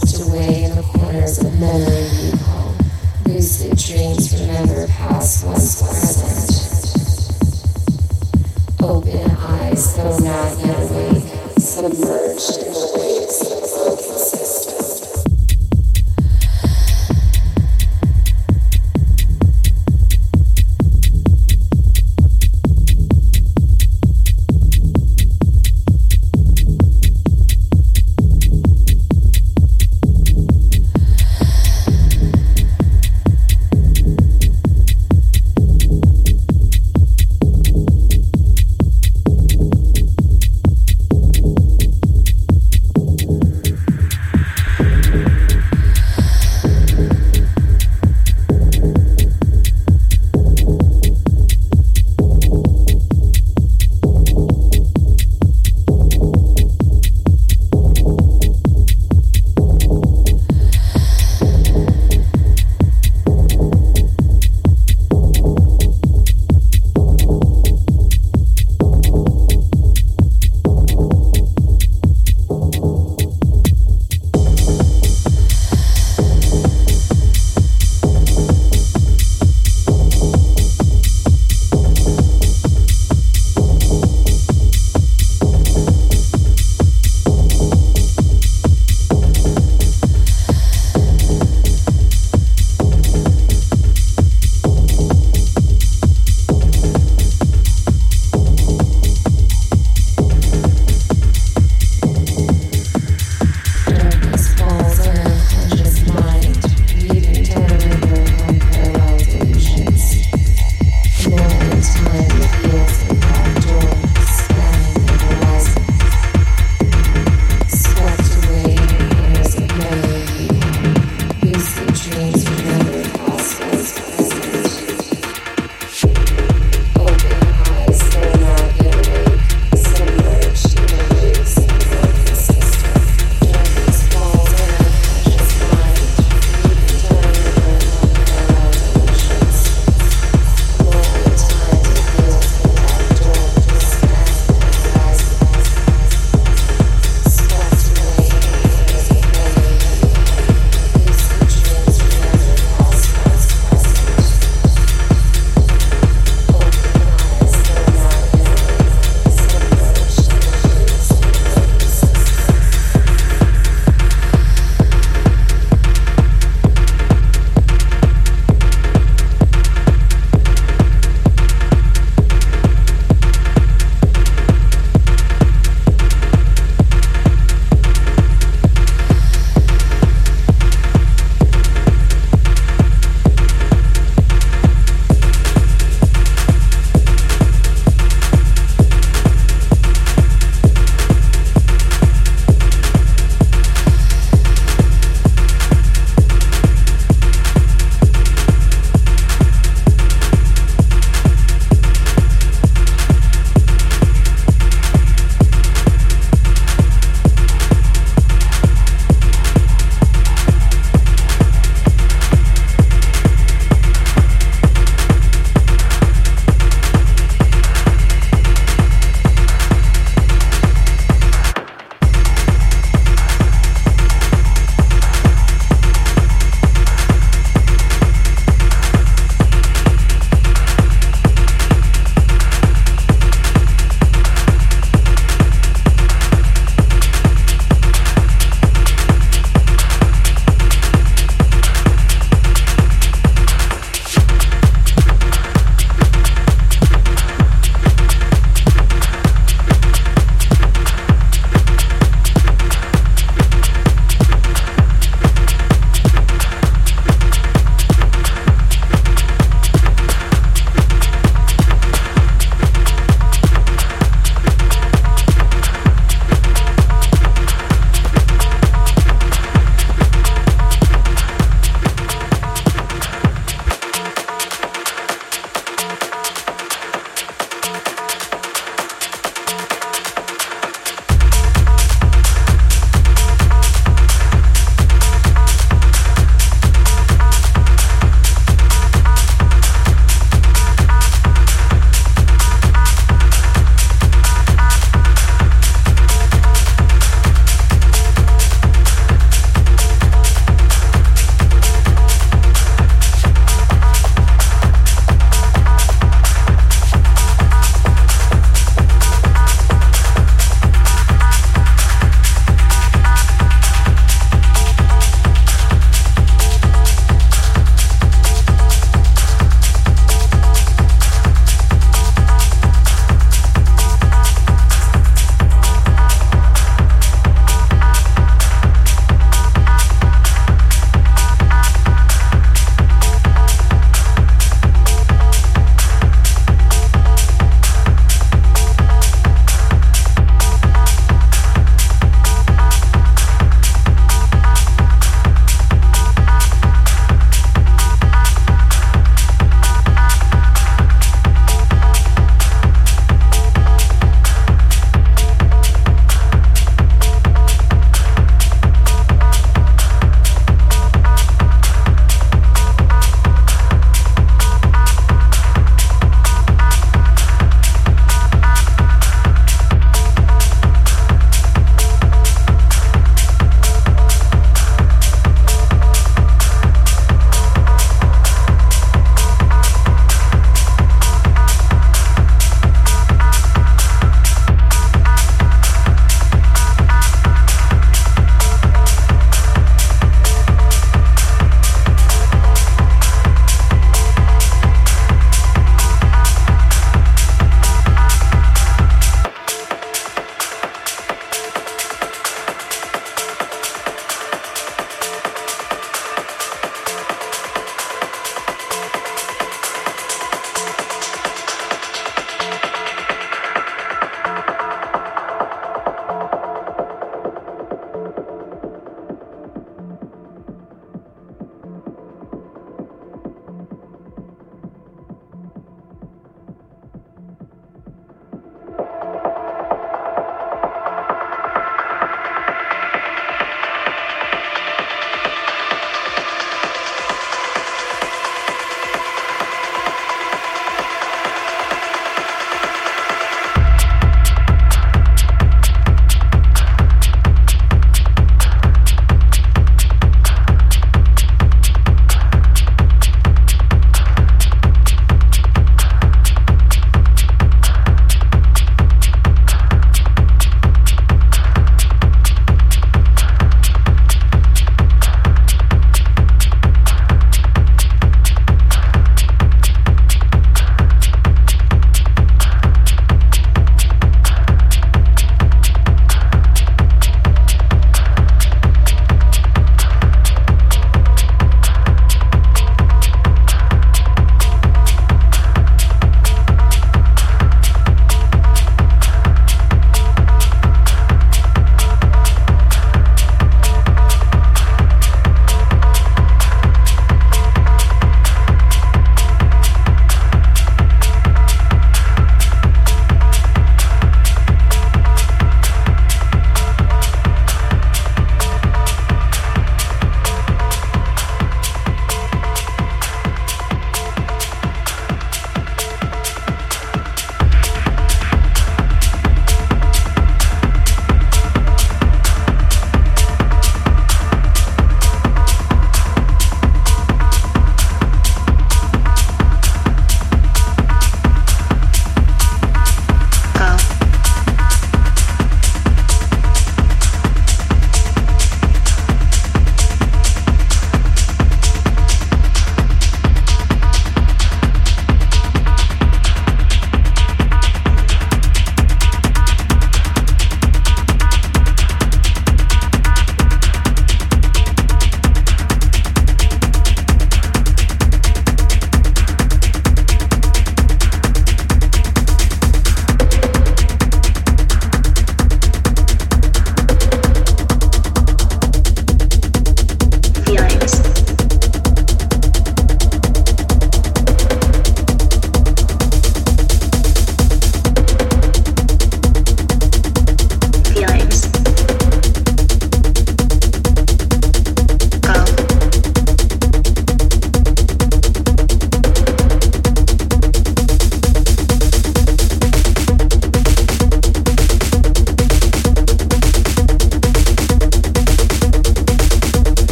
tucked away in the corners of memory recall. Lucid dreams remember past once present. Open eyes, though not yet awake, submerged in the waves of a broken system.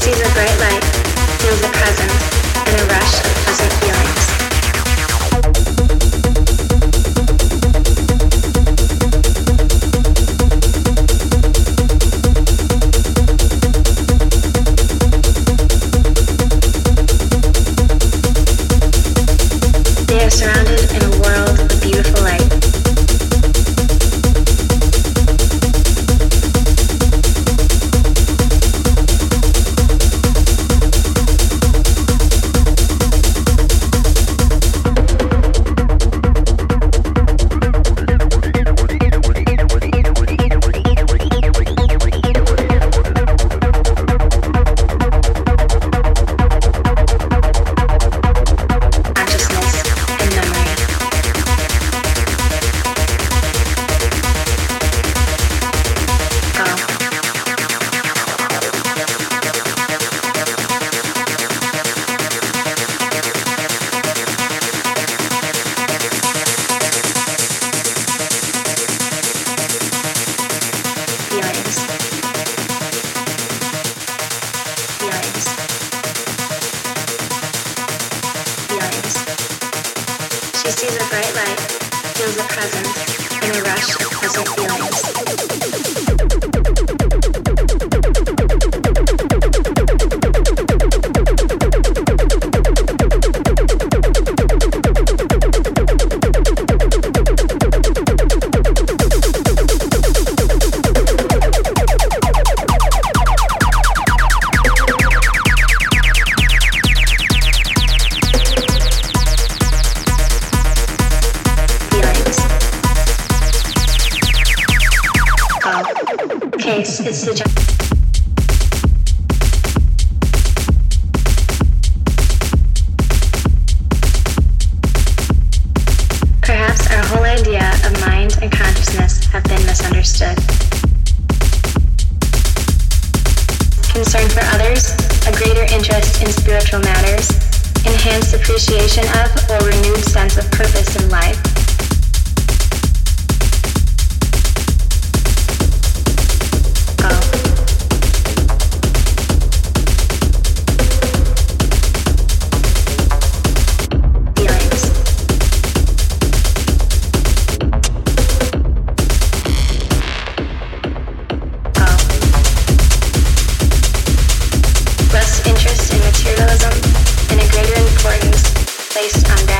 sees a bright light, feels a presence, and a rush of pleasant feelings. Interest in materialism and a greater importance placed on that.